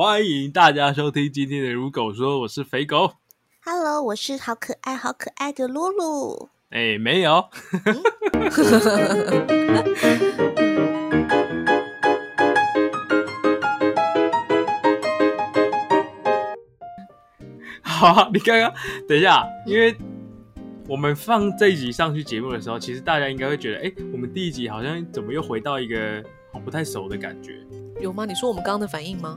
欢迎大家收听今天的如狗说，我是肥狗。Hello， 我是好可爱好可爱的露露。哎，没有。好啊，你刚刚等一下，因为我们放这一集上去节目的时候，其实大家应该会觉得，哎，我们第一集好像怎么又回到一个不太熟的感觉？有吗？你说我们刚刚的反应吗？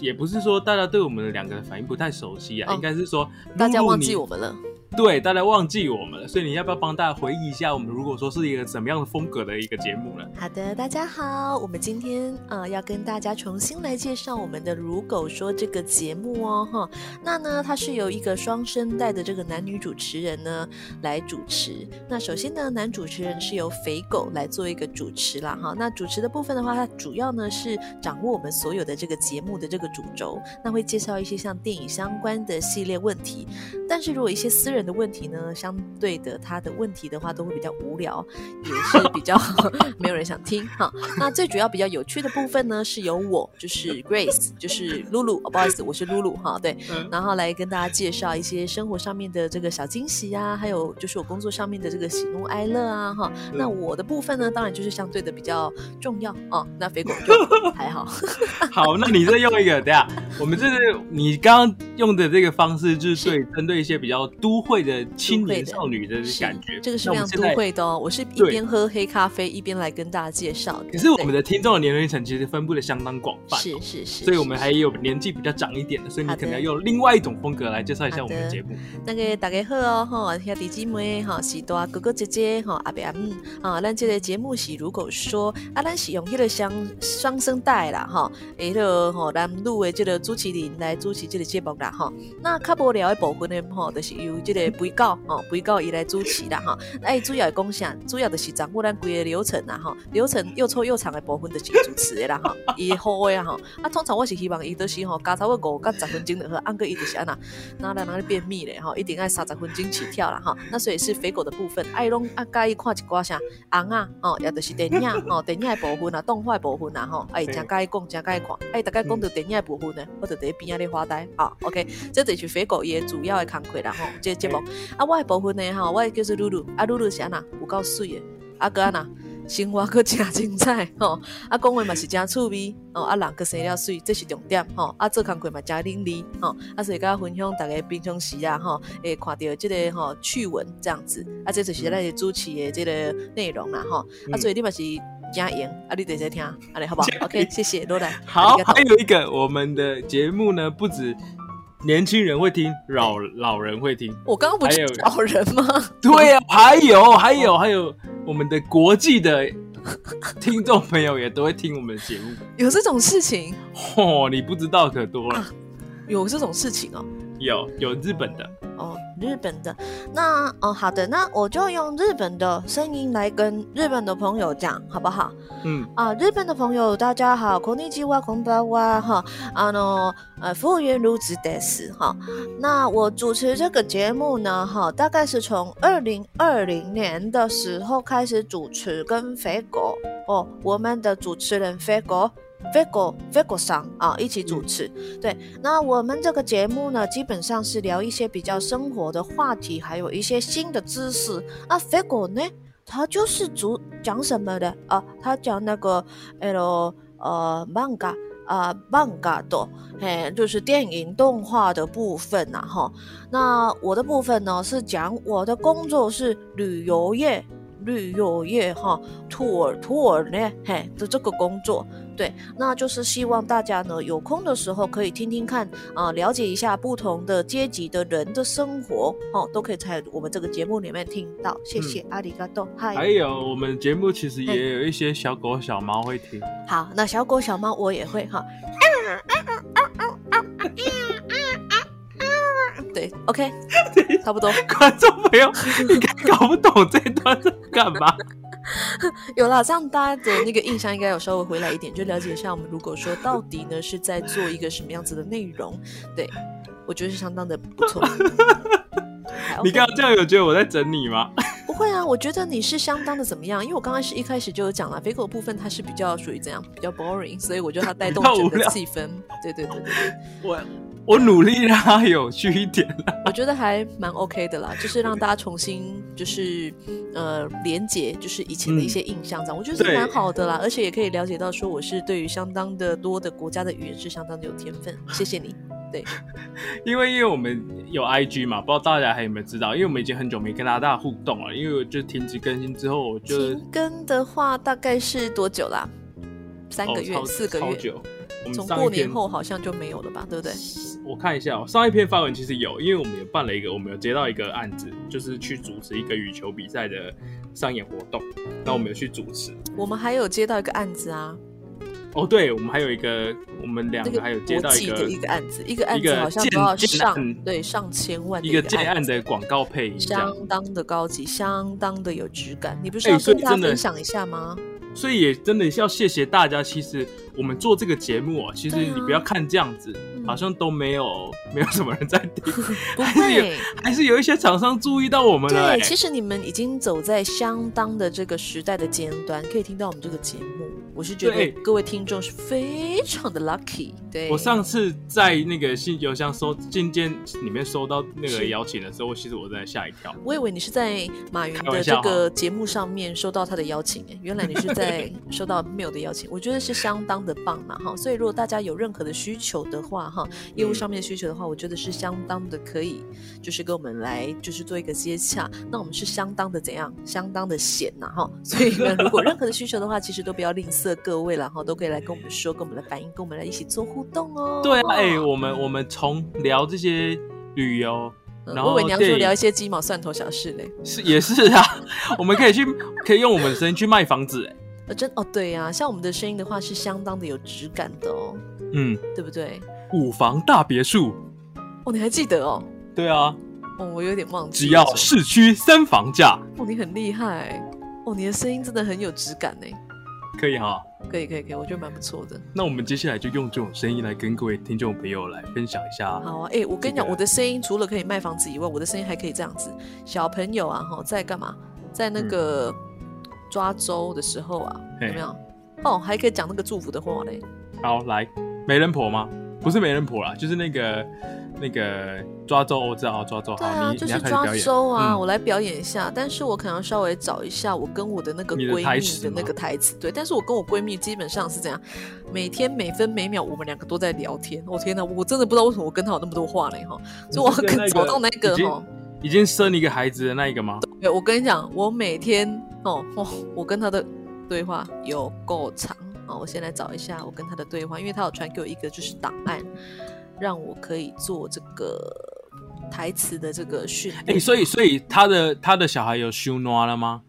也不是说大家对我们两个的反应不太熟悉啊，应该是说大家忘记我们了。对，大家忘记我们了，所以你要不要帮大家回忆一下，我们如果说是一个怎么样的风格的一个节目呢？好的，大家好，我们今天要跟大家重新来介绍我们的如狗说这个节目哦。那呢，它是由一个双声带的这个男女主持人呢来主持。那首先呢，男主持人是由肥狗来做一个主持啦哈。那主持的部分的话，它主要呢是掌握我们所有的这个节目的这个主轴，那会介绍一些像电影相关的系列问题。但是如果一些私人的问题呢，相对的他的问题的话都会比较无聊，也是比较没有人想听哈。那最主要比较有趣的部分呢，是由我就是 Grace 就是 Lulu、不好意思，我是 Lulu 哈，对，然后来跟大家介绍一些生活上面的这个小惊喜啊，还有就是我工作上面的这个喜怒哀乐啊哈。那我的部分呢，当然就是相对的比较重要哦。那肥狗就还好。好，那你再用一个，等一下我们这是你刚刚用的这个方式，就是对针对一些比较都会的青年少女的感觉，这个是非常都会的哦。我是一边喝黑咖啡一边来跟大家介绍。可是我们的听众的年龄层其实分布的相当广泛，是是是，所以我们还有年纪比较长一点的，所以你可能要用另外一种风格来介绍一下我们的节目。那个大家好哦，兄弟姐妹哈，是大哥哥姐姐哈，阿伯阿姆啊，咱这个节目是如狗说啊，咱是用迄个双声带啦哈，诶，个吼咱录的这个主持人来主持这个节目啦哈。那较无聊的部分呢，吼，就是由这个肥狗哦，肥狗伊来主持啦哈，哎，主要讲啥？主要就是掌握咱规个流程啦哈，流程又粗又长的部分就是主持的啦哈，伊好个哈。啊，通常我是希望伊都是吼，加差不多5到10分钟就好，按个伊就是安那，哪变秘嘞哈，一定爱30分钟起跳啦哈。那所以是肥狗的部分，爱拢啊介意看一寡啥红啊哦，也就是电影哦，电影的部分啊，动画的部分啊吼，哎，真介意讲，真介意看，哎，大概讲到电影的部分呢，我就在边仔咧发呆啊。OK， 这就是肥狗伊主要的工作啦吼，这节目。啊，我的部分呢，哈，我的叫做 Lulu， 啊 ，Lulu 是安那有够水的，啊哥安那生活佫真精彩吼，啊讲话嘛是真趣味哦，啊人佫生了水，这是重点吼，啊做工课嘛真伶俐吼，啊所以佮分享大家平常时啊吼，会看到即个吼趣闻这样子，啊这就是咱主持的即个内容啦吼，啊所以你嘛是加赢啊，你等下听，安尼好不好？OK， 谢谢罗兰。好，还有一个我们的节目呢，不止年轻人会听，老人会听。我刚刚不是老人吗？对啊，还有我们的国际的听众朋友也都会听我们的节目。有这种事情？哦，你不知道可多了。啊，有这种事情哦。有日本的哦，日本的那哦，好的，那我就用日本的声音来跟日本的朋友讲，好不好？啊，日本的朋友大家好，こんにちは、こんばんは哈，服务员如此得死哈。那我主持这个节目呢哈，大概是从2020年的时候开始主持，跟肥狗哦，我们的主持人肥狗上啊，一起主持。对，那我们这个节目呢，基本上是聊一些比较生活的话题，还有一些新的知识。那肥狗呢，他就是讲什么的啊？他讲那个漫画啊，漫画的，嘿，就是电影动画的部分呐，哈。那我的部分呢，是讲我的工作是旅游业哈，tour 呢，嘿的这个工作。对，那就是希望大家呢有空的时候可以听听看啊，了解一下不同的阶级的人的生活哦，都可以在我们这个节目里面听到。谢谢，阿里嘎多。还有我们节目其实也有一些小狗小猫会听。好，那小狗小猫我也会哈。对 ，OK， 差不多。观众朋友，你搞不懂这段在干嘛？有啦，这样大家的那个印象应该有稍微回来一点，就了解一下我们如果说到底呢是在做一个什么样子的内容。对，我觉得是相当的不错。你刚刚这样有觉得我在整你吗？不会啊，我觉得你是相当的怎么样，因为我刚开始一开始就有讲了 Vigo 的部分它是比较属于怎样比较 boring， 所以我觉得它带动整个气氛。对对对对对，我努力让它有趣一点啦，我觉得还蛮 OK 的啦，就是让大家重新就是连结就是以前的一些印象这样，我觉得是蛮好的啦，而且也可以了解到说我是对于相当的多的国家的语言是相当的有天分，谢谢你。对，因为我们有 IG 嘛，不知道大家还有没有知道，因为我们已经很久没跟大家互动了，因为我就停止更新之后，我就停更的话大概是多久啦？3个月、4个月，好久。从过年后好像就没有了吧，对不对？我看一下，上一篇发文其实有，因为我们有办了一个，我们有接到一个案子，就是去主持一个羽球比赛的商演活动，那我们有去主持。我们还有接到一个案子啊。哦，对，我们还有一个，我们两个还有接到一个、那个、一个案子，一个好像都要上对上千万的一个建案的广告配音，相当的高级，相当的有质感。你不是要跟大家分享一下吗？所以也真的要谢谢大家。其实我们做这个节目啊，其实你不要看这样子，好像都没有什么人在听，不会，还是有一些厂商注意到我们了。对，其实你们已经走在相当的这个时代的尖端，可以听到我们这个节目。我是觉得各位听众是非常的 lucky。 对，我上次在那个信邮箱收信件里面收到那个邀请的时候，其实我在吓一跳，我以为你是在马云的这个节目上面收到他的邀请，原来你是在收到 mail 的邀请。我觉得是相当的棒嘛，所以如果大家有任何的需求的话，业务上面的需求的话，我觉得是相当的可以就是跟我们来就是做一个接洽，那我们是相当的怎样相当的闲啊，所以呢如果任何的需求的话其实都不要吝啬各位啦，都可以来跟我们说，跟我们来反映，跟我们来一起做互动哦。对啊，我们从聊这些旅游，然后我以为你要说聊一些鸡毛蒜头小事嘞，也是啊，我们可以用我们的声音去卖房子哎，对啊，像我们的声音的话是相当的有质感的哦，对不对？5房大别墅，哦，你还记得哦？对啊，我有点忘记，只要市区3房价，哦，你很厉害，哦，你的声音真的很有质感哎。可以哈，可以，我觉得蛮不错的。那我们接下来就用这种声音来跟各位听众朋友来分享一下。好啊，我跟你讲，我的声音除了可以卖房子以外，我的声音还可以这样子。小朋友啊，在干嘛？在那个抓周的时候啊，有没有？哦，还可以讲那个祝福的话嘞。好，来，媒人婆吗？不是媒人婆啦，就是那个抓周，我知道，抓周。对啊，就是抓周啊，我来表演一下。但是我可能要稍微找一下我跟我的那个闺蜜的那个台词。对，但是我跟我闺蜜基本上是怎样，每天每分每秒我们两个都在聊天。我天哪，我真的不知道为什么我跟她有那么多话嘞哈。所以我要找到那个已经生一个孩子的那一个吗？对，我跟你讲，我每天我跟她的对话有够长。我先来找一下我跟她的对话，因为她有传给我一个就是档案。让我可以做这个台词的这个训练。所以他的小孩有修诺了吗？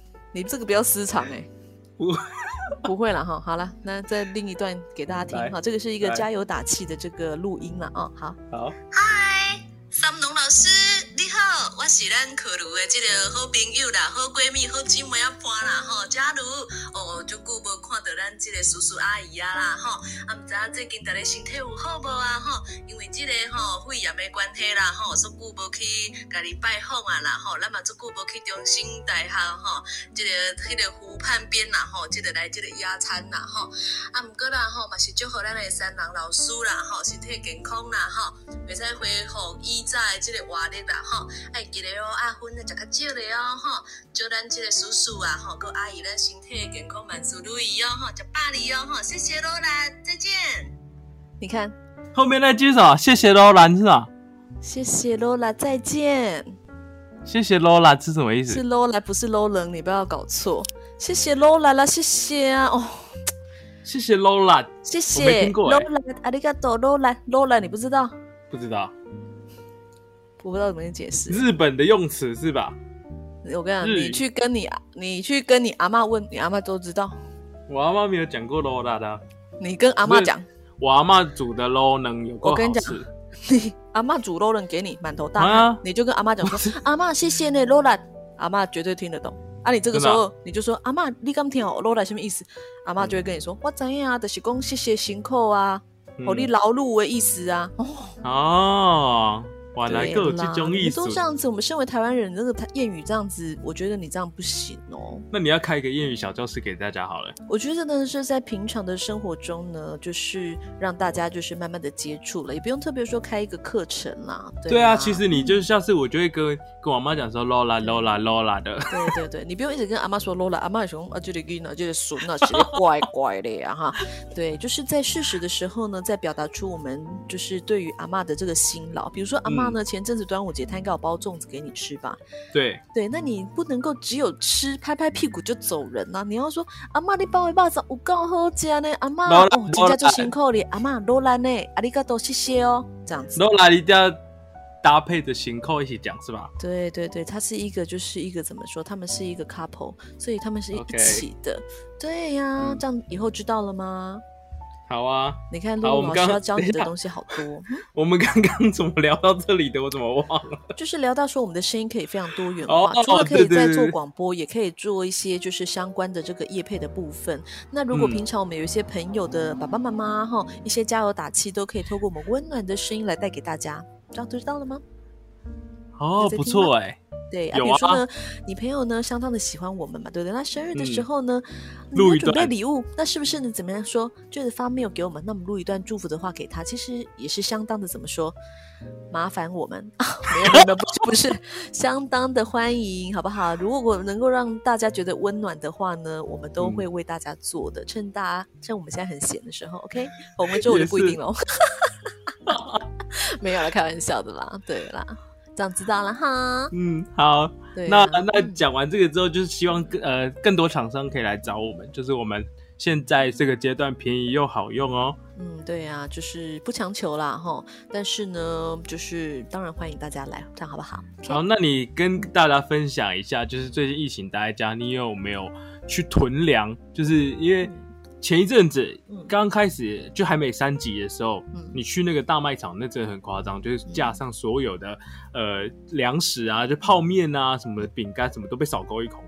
你这个不要私藏哎、欸，不会啦哈，好了，那再另一段给大家听哈，这个是一个加油打气的这个录音了啊、哦，好，嗨，三郎老师你好，我是咱可如的这个好朋友啦、好闺蜜、好姐妹啊伴啦哈，假如哦，就久无看到咱这个叔叔阿姨啊啦哈，啊唔知啊最近大家身体有好无啊哈？因为这个吼肺炎的关系啦吼，足久无去家己拜访啊啦吼，咱嘛足久无去中心大学吼，这个迄个湖畔边啦吼，这个来这个野餐啦吼，啊唔过啦吼，嘛是祝福咱的三郎老师啦吼，身体健康啦吼，袂使恢复以前的这个活力啦吼，哎记得哦，啊薰咧食较少咧哦吼，祝咱这个叔叔啊吼，佮阿姨咱身体健康万事如意哦吼，食饱哩哦吼，谢谢罗兰，再见。你看。后面那句啥？谢谢罗兰是吧？谢谢罗兰，再见。谢谢罗兰是什么意思？是罗兰，不是罗兰，你不要搞错。谢谢罗兰啦，谢谢啊哦。谢谢罗兰，谢谢。我没听过哎。罗兰，ありがとう罗兰，罗兰你不知道？不知道。我不知道怎么解释。日本的用词是吧？我跟你讲，你去跟你阿嬷问，你阿嬷都知道。我阿嬷没有讲过罗兰的。你跟阿嬷讲。我阿嬤煮的肉能有够好吃。我跟你讲，你阿嬤煮肉能给你满头大汗、啊，你就跟阿嬤讲说：“阿嬤，谢谢你肉兰。”阿嬤绝对听得懂。啊，你这个时候你就说：“阿嬤，你刚听好肉兰什么意思？”阿嬤就会跟你说：“我知影啊，就是讲谢谢辛苦啊，哦你劳碌的意思啊。”哦，原来各有这种意思。都这样子，我们身为台湾人，这个谚语这样子，我觉得你这样不行哦。那你要开一个谚语小教室给大家好了。我觉得呢是在平常的生活中呢，就是让大家就是慢慢的接触了，也不用特别说开一个课程啦。对啊，其实你就像是我就会跟我妈讲说 Lola Lola Lola 的。对对对，你不用一直跟阿妈说 Lola， 阿妈说啊这个囡啊这个孙啊，其实怪怪的呀哈。对，就是在适时的时候呢，再表达出我们就是对于阿妈的这个辛劳，比如说阿妈。前阵子端午节他应该有包粽子给你吃吧？对对，那你不能够只有吃拍拍屁股就走人啊，你要说阿嬤你包的肉粽有够好吃呢，阿嬤哦真的很辛苦了，阿嬤努力呢，ありがとう谢谢哦，这样子努力一定要搭配着辛苦一起讲是吧？对对对，他是一个就是一个怎么说，他们是一个 couple， 所以他们是一起的、okay. 对呀、啊这样以后知道了吗？好啊，你看Lulu老师要教你的东西好多。我们刚刚怎么聊到这里的？我怎么忘了？就是聊到说我们的声音可以非常多元化，除了可以再做广播，也可以做一些就是相关的这个业配的部分。那如果平常我们有一些朋友的爸爸妈妈哈，一些加油打气，都可以透过我们温暖的声音来带给大家。这样知道了吗？哦，不错哎、欸。对啊，比如说呢，你朋友呢相当的喜欢我们嘛，对不对？那生日的时候呢，你要准备礼物，那是不是怎么样说？就是发mail给我们，那我们录一段祝福的话给他，其实也是相当的怎么说？麻烦我们啊，没有，不是，相当的欢迎，好不好？如果能够让大家觉得温暖的话呢，我们都会为大家做的。趁我们现在很闲的时候 ，OK？ 我们之后就不一定喽，没有啦，开玩笑的啦，对啦。这样知道了哈，好，对啊，那讲完这个之后，就是希望更多厂商可以来找我们，就是我们现在这个阶段便宜又好用哦。嗯，对啊，就是不强求啦齁，但是呢就是当然欢迎大家来，这样好不好？好，那你跟大家分享一下，就是最近疫情待在家，你有没有去囤粮？就是因为前一阵子刚开始就还没三级的时候，你去那个大卖场，那真的很夸张，就是架上所有的粮食啊，就泡面啊什么的，饼干什么都被扫购一空。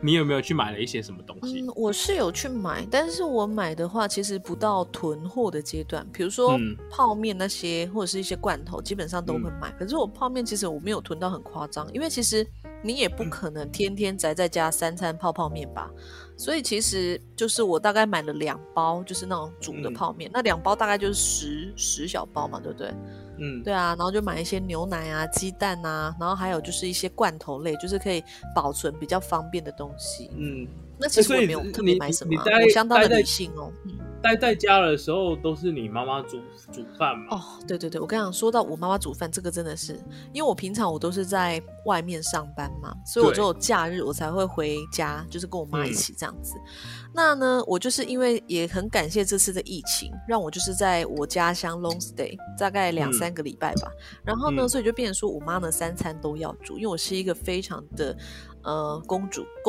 你有没有去买了一些什么东西？我是有去买，但是我买的话其实不到囤货的阶段，比如说泡面那些或者是一些罐头基本上都会买，可是我泡面其实我没有囤到很夸张，因为其实你也不可能天天宅在家三餐泡泡面吧，所以其实就是我大概买了2包，就是那种煮的泡面，那2包大概就是10小包嘛，对不对？嗯，对啊，然后就买一些牛奶啊、鸡蛋啊，然后还有就是一些罐头类，就是可以保存比较方便的东西。嗯，那其实我没有特别买什么，我相当的理性哦。待在家的时候都是你妈妈煮饭嘛？哦，对对对，我刚刚说到我妈妈煮饭，这个真的是，因为我平常我都是在外面上班嘛，所以我只有假日我才会回家，就是跟我妈一起这样子。那呢，我就是因为也很感谢这次的疫情，让我就是在我家乡 long stay 大概2-3个礼拜吧。然后呢，所以就变成说我妈呢3餐都要煮，因为我是一个非常的。公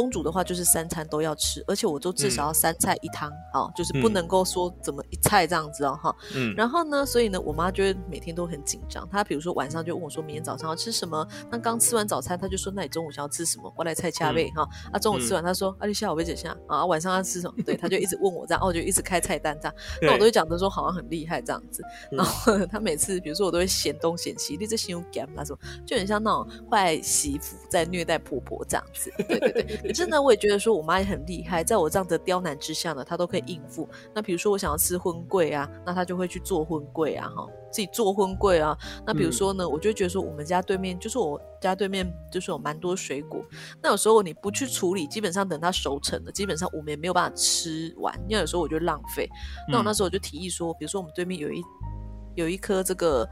主的话就是3餐都要吃，而且我都至少要3菜1汤、哦、就是不能够说怎么一菜这样子哦哈。然后呢，所以呢，我妈就会每天都很紧张。她比如说晚上就问我说，明天早上要吃什么？那刚吃完早餐，她就说，那你中午想要吃什么？我来菜加呗哈。啊，中午吃完，她说，啊，你下午被整下啊，晚上要吃什么？对，她就一直问我这样，哦，我就一直开菜单这样。那我都会讲的说，好像很厉害这样子。然后她每次，比如说我都会嫌东嫌西，你这嫌我干嘛什么，就很像那种坏媳妇在虐待婆婆这样。对对对，真的我也觉得说我妈也很厉害，在我这样的刁难之下呢，她都可以应付。那比如说我想要吃荤桂啊，那她就会去做荤桂啊齁，自己做荤桂啊。那比如说呢，我就觉得说我家对面就是有蛮多水果，那有时候你不去处理，基本上等它熟成了，基本上我们也没有办法吃完，因为有时候我就浪费。那我那时候就提议说，比如说我们对面有一颗这个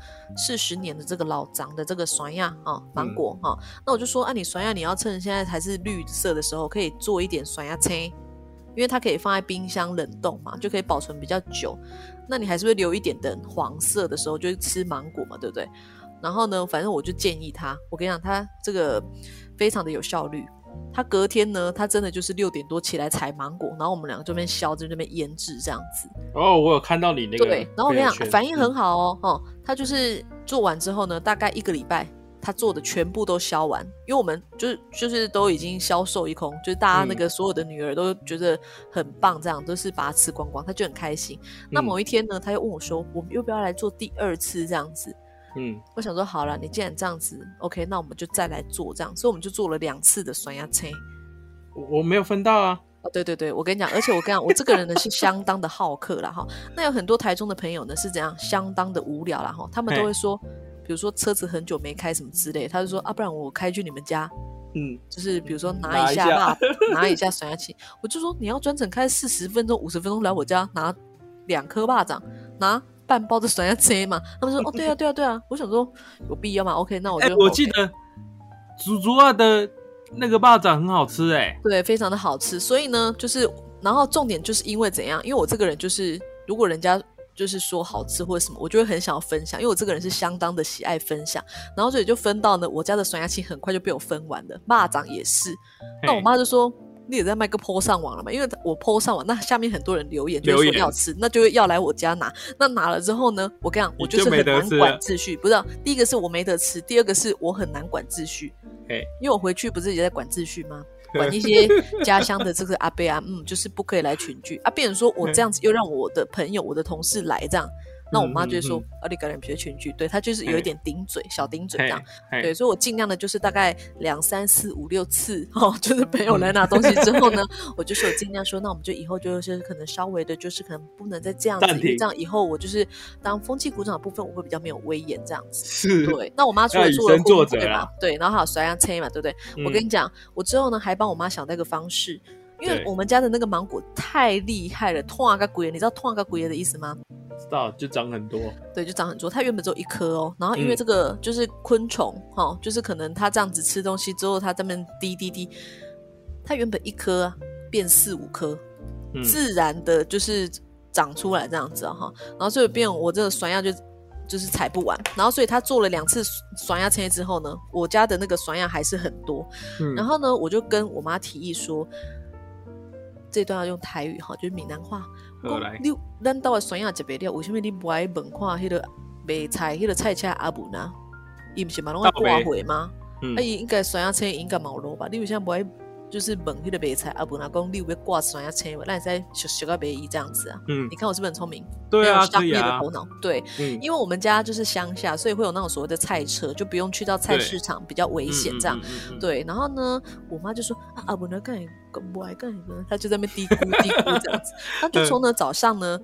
40年的这个老长的这个酸亚啊芒果啊，那我就说，啊，你酸亚你要趁现在还是绿色的时候，可以做一点酸亚青，因为它可以放在冰箱冷冻嘛，就可以保存比较久。那你还是会留一点等黄色的时候就吃芒果嘛，对不对？然后呢，反正我就建议他，我跟你讲，他这个非常的有效率。他隔天呢，他真的就是6点多起来采芒果，然后我们2个这边削，在那边腌制这样子。哦，我有看到你那个。对，然后我跟你讲，反应很好哦。哦，他就是做完之后呢，大概1个礼拜，他做的全部都削完，因为我们就是都已经销售一空，就是大家那个所有的女儿都觉得很棒，这样都是把它吃光光，他就很开心。那某一天呢，他又问我说，我们要不要来做第2次这样子？我想说好了，你既然这样子 OK， 那我们就再来做这样，所以我们就做了2次的酸鸭菜。我没有分到啊。哦，对对对，我跟你讲，而且我跟你讲，我这个人呢是相当的好客啦哈。那有很多台中的朋友呢是怎样相当的无聊啦哈，他们都会说，比如说车子很久没开什么之类，他就说啊，不然我开去你们家。就是比如说拿一下蜡，拿一下酸鸭菜，我就说你要专程开40分钟、50分钟来我家拿2颗巴掌，拿。半包的酸鸭菜嘛，他们说哦对啊对啊对啊，我想说有必要吗 ？OK， 那我就、我记得祖祖啊的那个肉粽很好吃哎，对，非常的好吃。所以呢，就是然后重点就是因为怎样？因为我这个人就是，如果人家就是说好吃或者什么，我就会很想要分享，因为我这个人是相当的喜爱分享。然后所以就分到呢，我家的酸鸭菜很快就被我分完了，肉粽也是。那我妈就说。你也在卖个 po 上网了嘛？因为我 po 上网，那下面很多人留言就说要吃，那就会要来我家拿。那拿了之后呢，我跟你讲，我就是很难管秩序。不是，第一个是我没得吃，第二个是我很难管秩序。因为我回去不是也在管秩序吗？管一些家乡的这个阿伯啊，就是不可以来群聚啊。变成说我这样子又让我的朋友、我的同事来这样。那我妈就说啊，你感染别群聚，对，她就是有一点顶嘴，小顶嘴这样，对，所以我尽量的就是大概2、3、4、5、6次哦，就是朋友来拿东西之后呢，我就是有尽量说，那我们就以后就是可能稍微的，就是可能不能再这样子，因为这样以后我就是当风气鼓掌的部分，我会比较没有威严这样子。是，对。那我妈除了做了荤桂嘛，对，然后还有酸鸭菜嘛，对不对？我跟你讲，我之后呢还帮我妈想到一个方式，因为我们家的那个芒果太厉害了，烫个鬼，你知道烫个鬼的意思吗？知道，就长很多。对，就长很多。它原本只有1颗哦，然后因为这个就是昆虫哈、就是可能它这样子吃东西之后，它这边滴滴滴，它原本1颗啊变4、5颗，自然的就是长出来这样子哈、啊。然后所以变我这个酸亚就是踩不完，然后所以他做了2次酸亚切之后呢，我家的那个酸亚还是很多、嗯、然后呢我就跟我妈提议说，这段要用台语哈，就是闽南话，好来你咱家的酸亚吃不了，为什么你不爱问看那个卖菜那个菜车阿文啊，他不是也都要挂回吗、嗯啊、他应该酸亚切应该也有路吧，你为什么不爱就是问那个卖菜阿文啊，说你有要挂酸亚切吗，那你可以小小的卖他这样子啊、嗯、你看我是不是很聪明，对啊，可以啊，对、嗯、因为我们家就是乡下，所以会有那种所谓的菜车，就不用去到菜市场，比较危险这样、嗯嗯嗯嗯、对。然后呢我妈就说啊阿文啊干不爱干呢，她就在那边嘀咕嘀咕这样子，她就从呢早上呢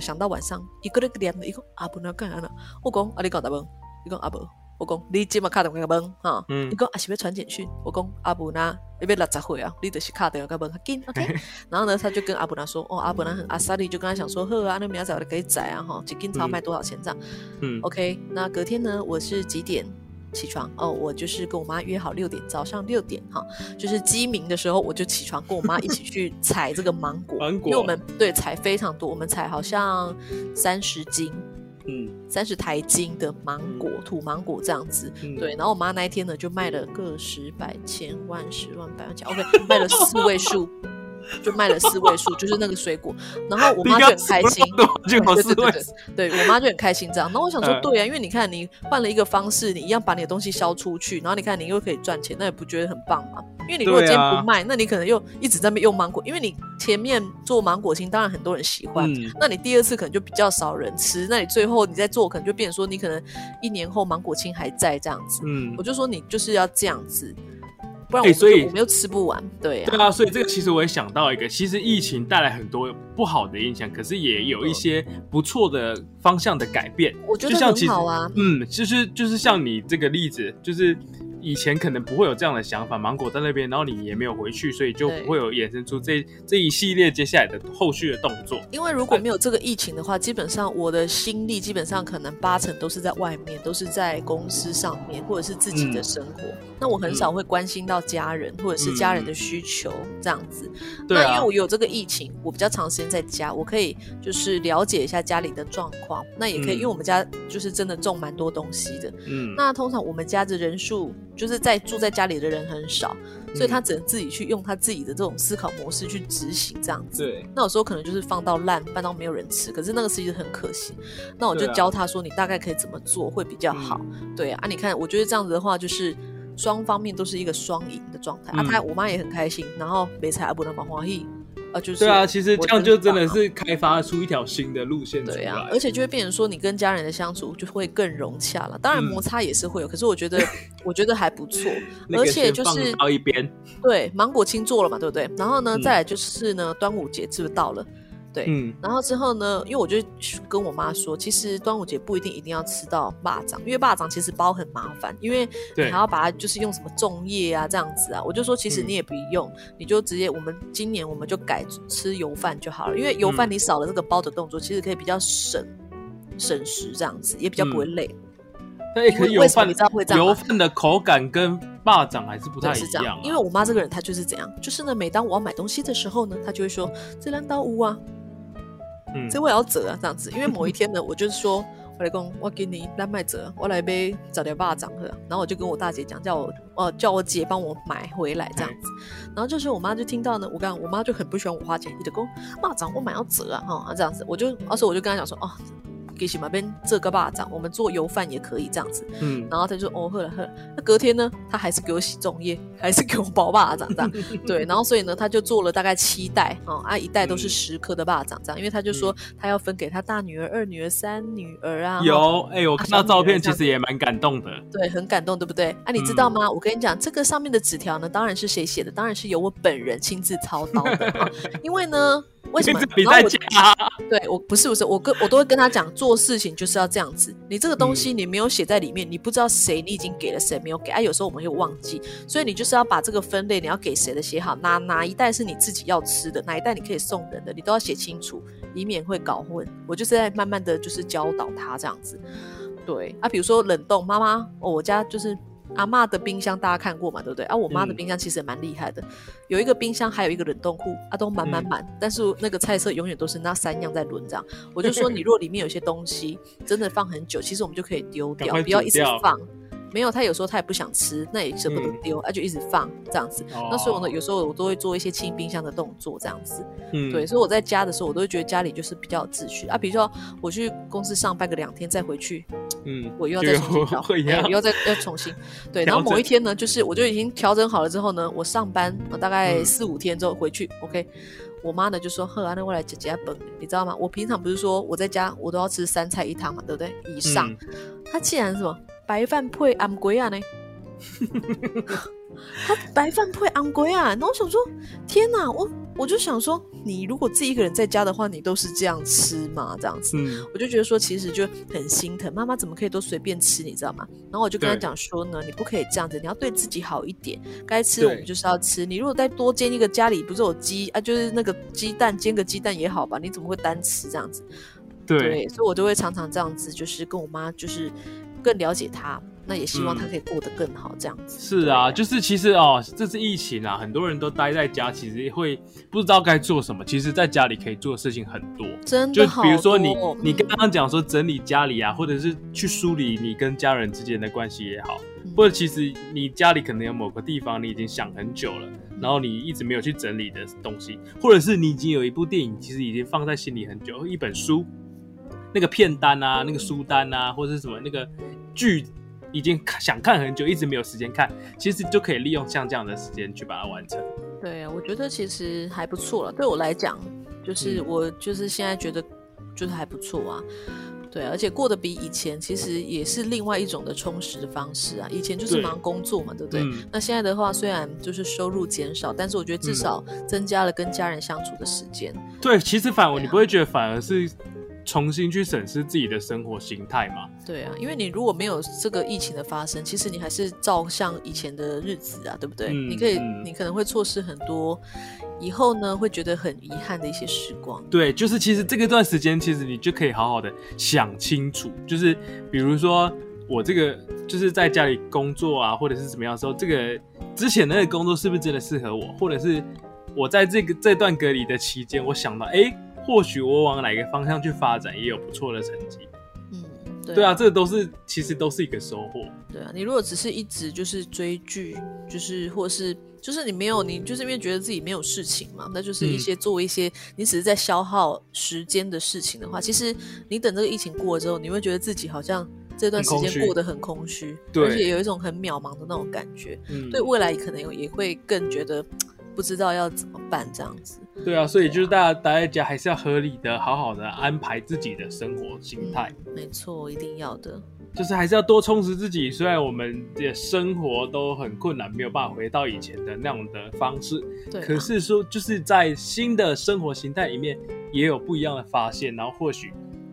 想到晚上，一个人念了一个阿文啊干啊，我说啊你讲什么，你讲阿文，我说你现在打电话给问、啊嗯、你说还、啊、是要传简讯，我说阿布娜要60岁了，你就是打电话给问很快、OK? 然后呢他就跟阿布娜说、哦、阿布娜很阿萨利，就跟他想说好啊，那明仔我就可以载啊，一斤差卖多少钱这样、嗯、OK。 那隔天呢我是几点起床哦，我就是跟我妈约好6点，早上6点哈、啊，就是鸡鸣的时候我就起床，跟我妈一起去采这个芒果，因为我们对采非常多，我们采好像30斤，嗯，30台斤的芒果、嗯、土芒果这样子、嗯、对。然后我妈那一天呢就卖了个10、100、1000、10000、10000 OK 卖了4位数就卖了4位数就是那个水果，然后我妈就很开心，对对对对，我妈就很开心这样。然后我想说对啊，因为你看你换了一个方式，你一样把你的东西销出去，然后你看你又可以赚钱，那也不觉得很棒吗？因为你如果今天不卖、啊、那你可能又一直在那边用芒果，因为你前面做芒果青当然很多人喜欢、嗯、那你第2次可能就比较少人吃，那你最后你再做可能就变成说你可能1年后芒果青还在这样子、嗯、我就说你就是要这样子，不然我们又吃不完，对啊，对啊。所以这个其实我也想到一个，其实疫情带来很多不好的影响，可是也有一些不错的方向的改变，我觉得很好啊。嗯，就是像你这个例子，就是以前可能不会有这样的想法，芒果在那边，然后你也没有回去，所以就不会有衍生出这一系列接下来的后续的动作。因为如果没有这个疫情的话，基本上我的心力基本上可能80%都是在外面，都是在公司上面，或者是自己的生活。嗯、那我很少会关心到家人、嗯、或者是家人的需求这样子。对、啊。那因为我有这个疫情，我比较长时间在家，我可以就是了解一下家里的状况。那也可以，嗯、因为我们家就是真的种蛮多东西的。嗯。那通常我们家的人数，就是在住在家里的人很少，所以他只能自己去用他自己的这种思考模式去执行这样子。对。那有时候可能就是放到烂，放到没有人吃，可是那个其实很可惜。那我就教他说，你大概可以怎么做会比较好。对啊，你看，我觉得这样子的话，就是双方面都是一个双赢的状态、嗯、啊。我妈也很开心，然后没菜阿不能蛮欢喜。啊就是、对啊，其实这样就真的是开发出一条新的路线出来。对啊，而且就会变成说你跟家人的相处就会更融洽了。当然摩擦也是会有，可是我觉得还不错。而且就是放到一边，对，芒果青做了嘛，对不对？然后呢，再来就是呢，端午节是不是到了？对、嗯，然后之后呢，因为我就跟我妈说，其实端午节不一定要吃到肉粽，因为肉粽其实包很麻烦，因为你还要把它就是用什么粽叶啊这样子啊，我就说其实你也不用、嗯，你就直接今年我们就改吃油饭就好了，因为油饭你少了这个包的动作，嗯、其实可以比较省时这样子，也比较不会累。但也可以油饭的口感跟肉粽还是不太一样、啊。因为我妈这个人她就是怎样，就是呢，每当我要买东西的时候呢，她就会说这咱家有啊。嗯、这我也要折啊，这样子，因为某一天呢，我就是说，我给你来卖折，我来杯找点巴掌喝，然后我就跟我大姐讲，叫我姐帮我买回来这样子，然后就是我妈就听到呢，我妈就很不喜欢我花钱，一直说巴掌我买要折啊，哈、哦、这样子，我就跟她讲说，哦，其实嘛边这个巴掌，我们做油饭也可以这样子，嗯，然后她就说哦喝了，那隔天呢，她还是给我洗粽叶，还是给我包巴掌这样，对，然后所以呢，她就做了大概7袋、哦、啊，一袋都是10颗的巴掌这样，因为她就说她要分给她大女儿、2女儿、3女儿啊。有，我看到照片其实也蛮感动的，对，很感动，对不对？啊，你知道吗？我跟你讲，这个上面的纸条呢，当然是谁写的？当然是由我本人亲自操刀的，啊、因为呢。为什么？你在家、啊？对，我不是，我都会跟他讲，做事情就是要这样子。你这个东西你没有写在里面，你不知道谁你已经给了谁没有给。哎、啊，有时候我们会忘记，所以你就是要把这个分类，你要给谁的写好，哪一袋是你自己要吃的，哪一袋你可以送人的，你都要写清楚，以免会搞混。我就是在慢慢的就是教导他这样子。对啊，比如说冷冻，妈妈、哦，我家就是阿嬷的冰箱大家看过嘛，对不对啊？我妈的冰箱其实也蛮厉害的，有一个冰箱还有一个冷冻库啊，都满满满、但是那个菜色永远都是那三样在轮这样。我就说你若里面有些东西真的放很久，其实我们就可以丢掉，不要一直放。没有，他有时候他也不想吃，那也舍不得丢，就一直放这样子。那所以我有时候我都会做一些清冰箱的动作这样子。对，所以我在家的时候，我都会觉得家里就是比较有秩序啊。比如说我去公司上班个2天再回去，我又要再重新要重新。对，然后某一天呢，就是我就已经调整好了之后呢，我上班大概4-5天之后回去 ，OK。我妈呢就说：“呵，那我来姐姐本，你知道吗？我平常不是说我在家我都要吃3菜1汤嘛，对不对？以上，她竟然什么白饭配安龟啊呢？她白饭配安龟啊！然后我想说，天哪！我就想说，你如果自己一个人在家的话，你都是这样吃嘛，这样子。我就觉得说，其实就很心疼，妈妈怎么可以都随便吃，你知道吗？然后我就跟她讲说呢，你不可以这样子，你要对自己好一点，该吃我们就是要吃。你如果再多煎一个，家里不是有鸡啊，就是那个鸡蛋煎个鸡蛋也好吧，你怎么会单吃这样子？对，所以我就会常常这样子，就是跟我妈就是更了解她。”那也希望他可以过得更好，这样子。是啊，就是其实这次疫情啊，很多人都待在家，其实会不知道该做什么。其实，在家里可以做的事情很多，真的好多。就比如说你刚刚讲说整理家里啊，或者是去梳理你跟家人之间的关系也好，或者其实你家里可能有某个地方你已经想很久了，然后你一直没有去整理的东西，或者是你已经有一部电影，其实已经放在心里很久，一本书，那个片单啊，那个书单啊，或者是什么那个剧。已经想看很久，一直没有时间看，其实就可以利用像这样的时间去把它完成。对，我觉得其实还不错了。对我来讲，就是我就是现在觉得就是还不错啊。对，而且过得比以前其实也是另外一种的充实的方式啊。以前就是忙工作嘛， 对不对、那现在的话，虽然就是收入减少，但是我觉得至少增加了跟家人相处的时间。对，其实反而你不会觉得反而是重新去审视自己的生活形态嘛？对啊，因为你如果没有这个疫情的发生，其实你还是照像以前的日子啊，对不对？你可能会错失很多，以后呢会觉得很遗憾的一些时光。对，就是其实这个段时间，其实你就可以好好的想清楚，就是比如说我这个就是在家里工作啊，或者是怎么样的时候，这个之前那个工作是不是真的适合我，或者是我在这段隔离的期间，我想到或许我往哪个方向去发展也有不错的成绩。对啊，这都是其实都是一个收获。对啊，你如果只是一直就是追剧，就是或是就是你就是因为觉得自己没有事情嘛，那就是做一些你只是在消耗时间的事情的话，其实你等这个疫情过了之后，你会觉得自己好像这段时间过得很空虚，而且有一种很渺茫的那种感觉。对未来可能也会更觉得不知道要怎么办这样子。对啊，所以就是大家待在家还是要合理的好好的安排自己的生活心态。没错，一定要的，就是还是要多充实自己。虽然我们的生活都很困难，没有办法回到以前的那样的方式，可是说就是在新的生活形态里面也有不一样的发现，然后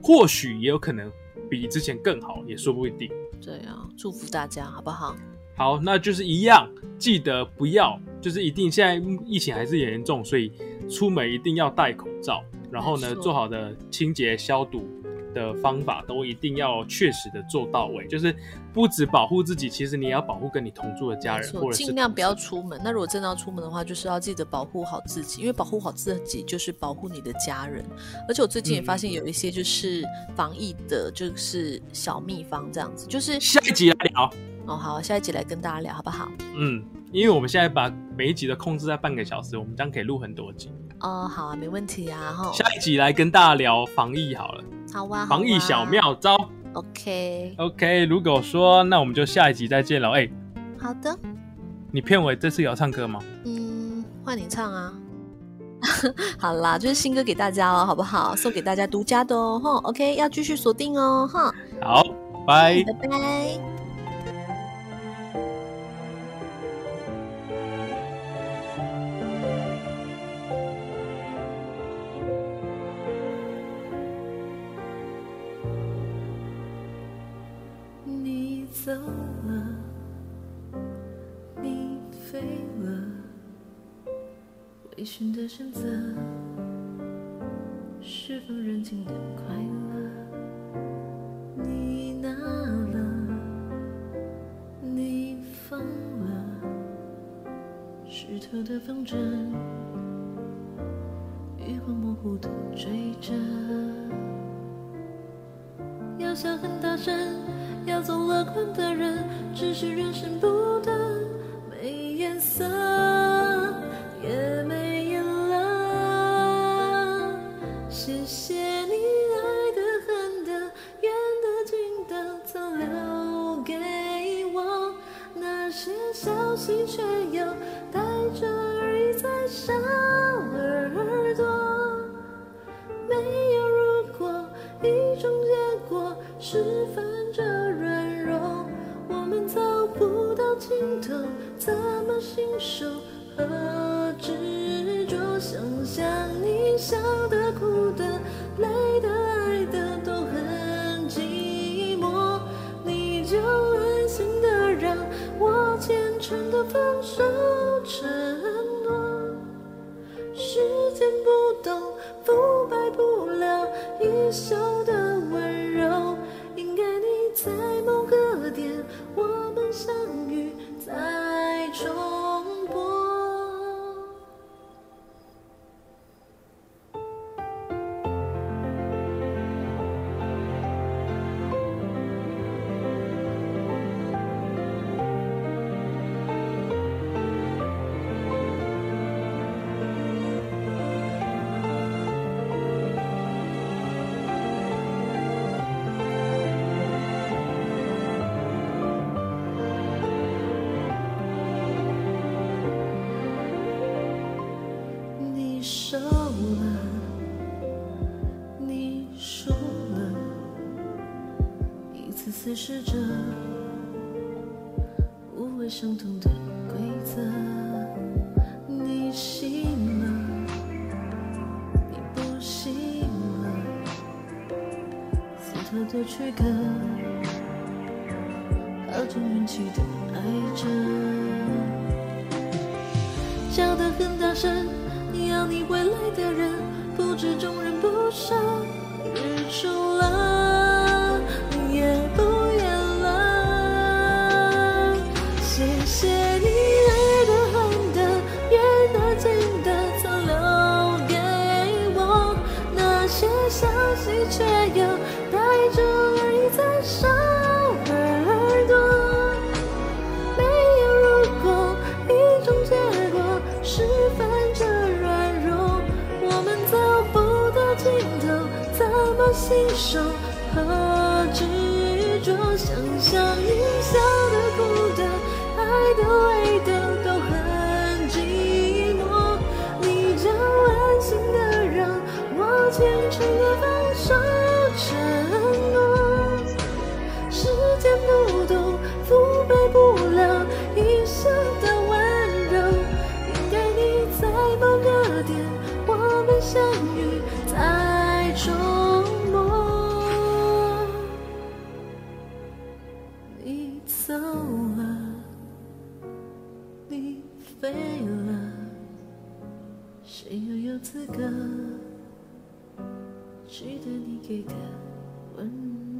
或许也有可能比之前更好，也说不一定。对啊，祝福大家好不好？好，那就是一样，记得不要就是一定现在疫情还是严重，所以出门一定要戴口罩，然后呢做好的清洁消毒的方法都一定要确实的做到位，就是不只保护自己，其实你也要保护跟你同住的家人，或者是尽量不要出门。那如果真的要出门的话，就是要记得保护好自己，因为保护好自己就是保护你的家人。而且我最近也发现有一些就是防疫的就是小秘方这样子，就是下一集来聊好，下一集来跟大家聊好不好？因为我们现在把每一集都控制在半个小时，我们这样可以录很多集。好啊，没问题啊。下一集来跟大家聊防疫好了。好啊，防疫小妙招。OK， 如果说那我们就下一集再见了。好的。你片尾这次有唱歌吗？换你唱啊。好啦，就是新歌给大家好不好？送给大家独家的OK， 要继续锁定好，拜拜。走了，你飞了，微醺的身子，是否认清的快乐？你拿了，你湿透的风筝，余光模糊的追着。要笑很大声，要做乐观的人，只是人生不等，没颜色也没颜了。谢谢你来的狠的，远的近的，曾留给我那些消息，却又带着一再烧耳朵。没有如果，一种结果是反着软弱，我们走不到尽头，怎么信守和执着？想象你笑的、哭的、累的、爱的都很寂寞，你就安心的让我虔诚的放手承诺。时间不懂，腐败不了一宿的温柔，应该你在某个点，我们相遇再重播。你瘦了，你输了，一次次试着无谓伤痛的规则。你醒了，你不醒了，刺透的躯壳，耗尽运气的爱着。笑得很大声，要你未来的人，不知众人不舍，日出了，夜不远了。谢谢你爱的、恨的、远的、近的，曾留给我那些消息，却又带着泪在烧耳朵。没有如果，一种结果是反着。信手和执着，想象你笑的、哭的、爱的、累的都很寂寞，你就安心的让我虔诚的放手承诺。时间不懂，腐败不了一生的温柔，应该你在某个点，我们相遇再重。走了，你飞了，谁又有资格值得你给的温暖？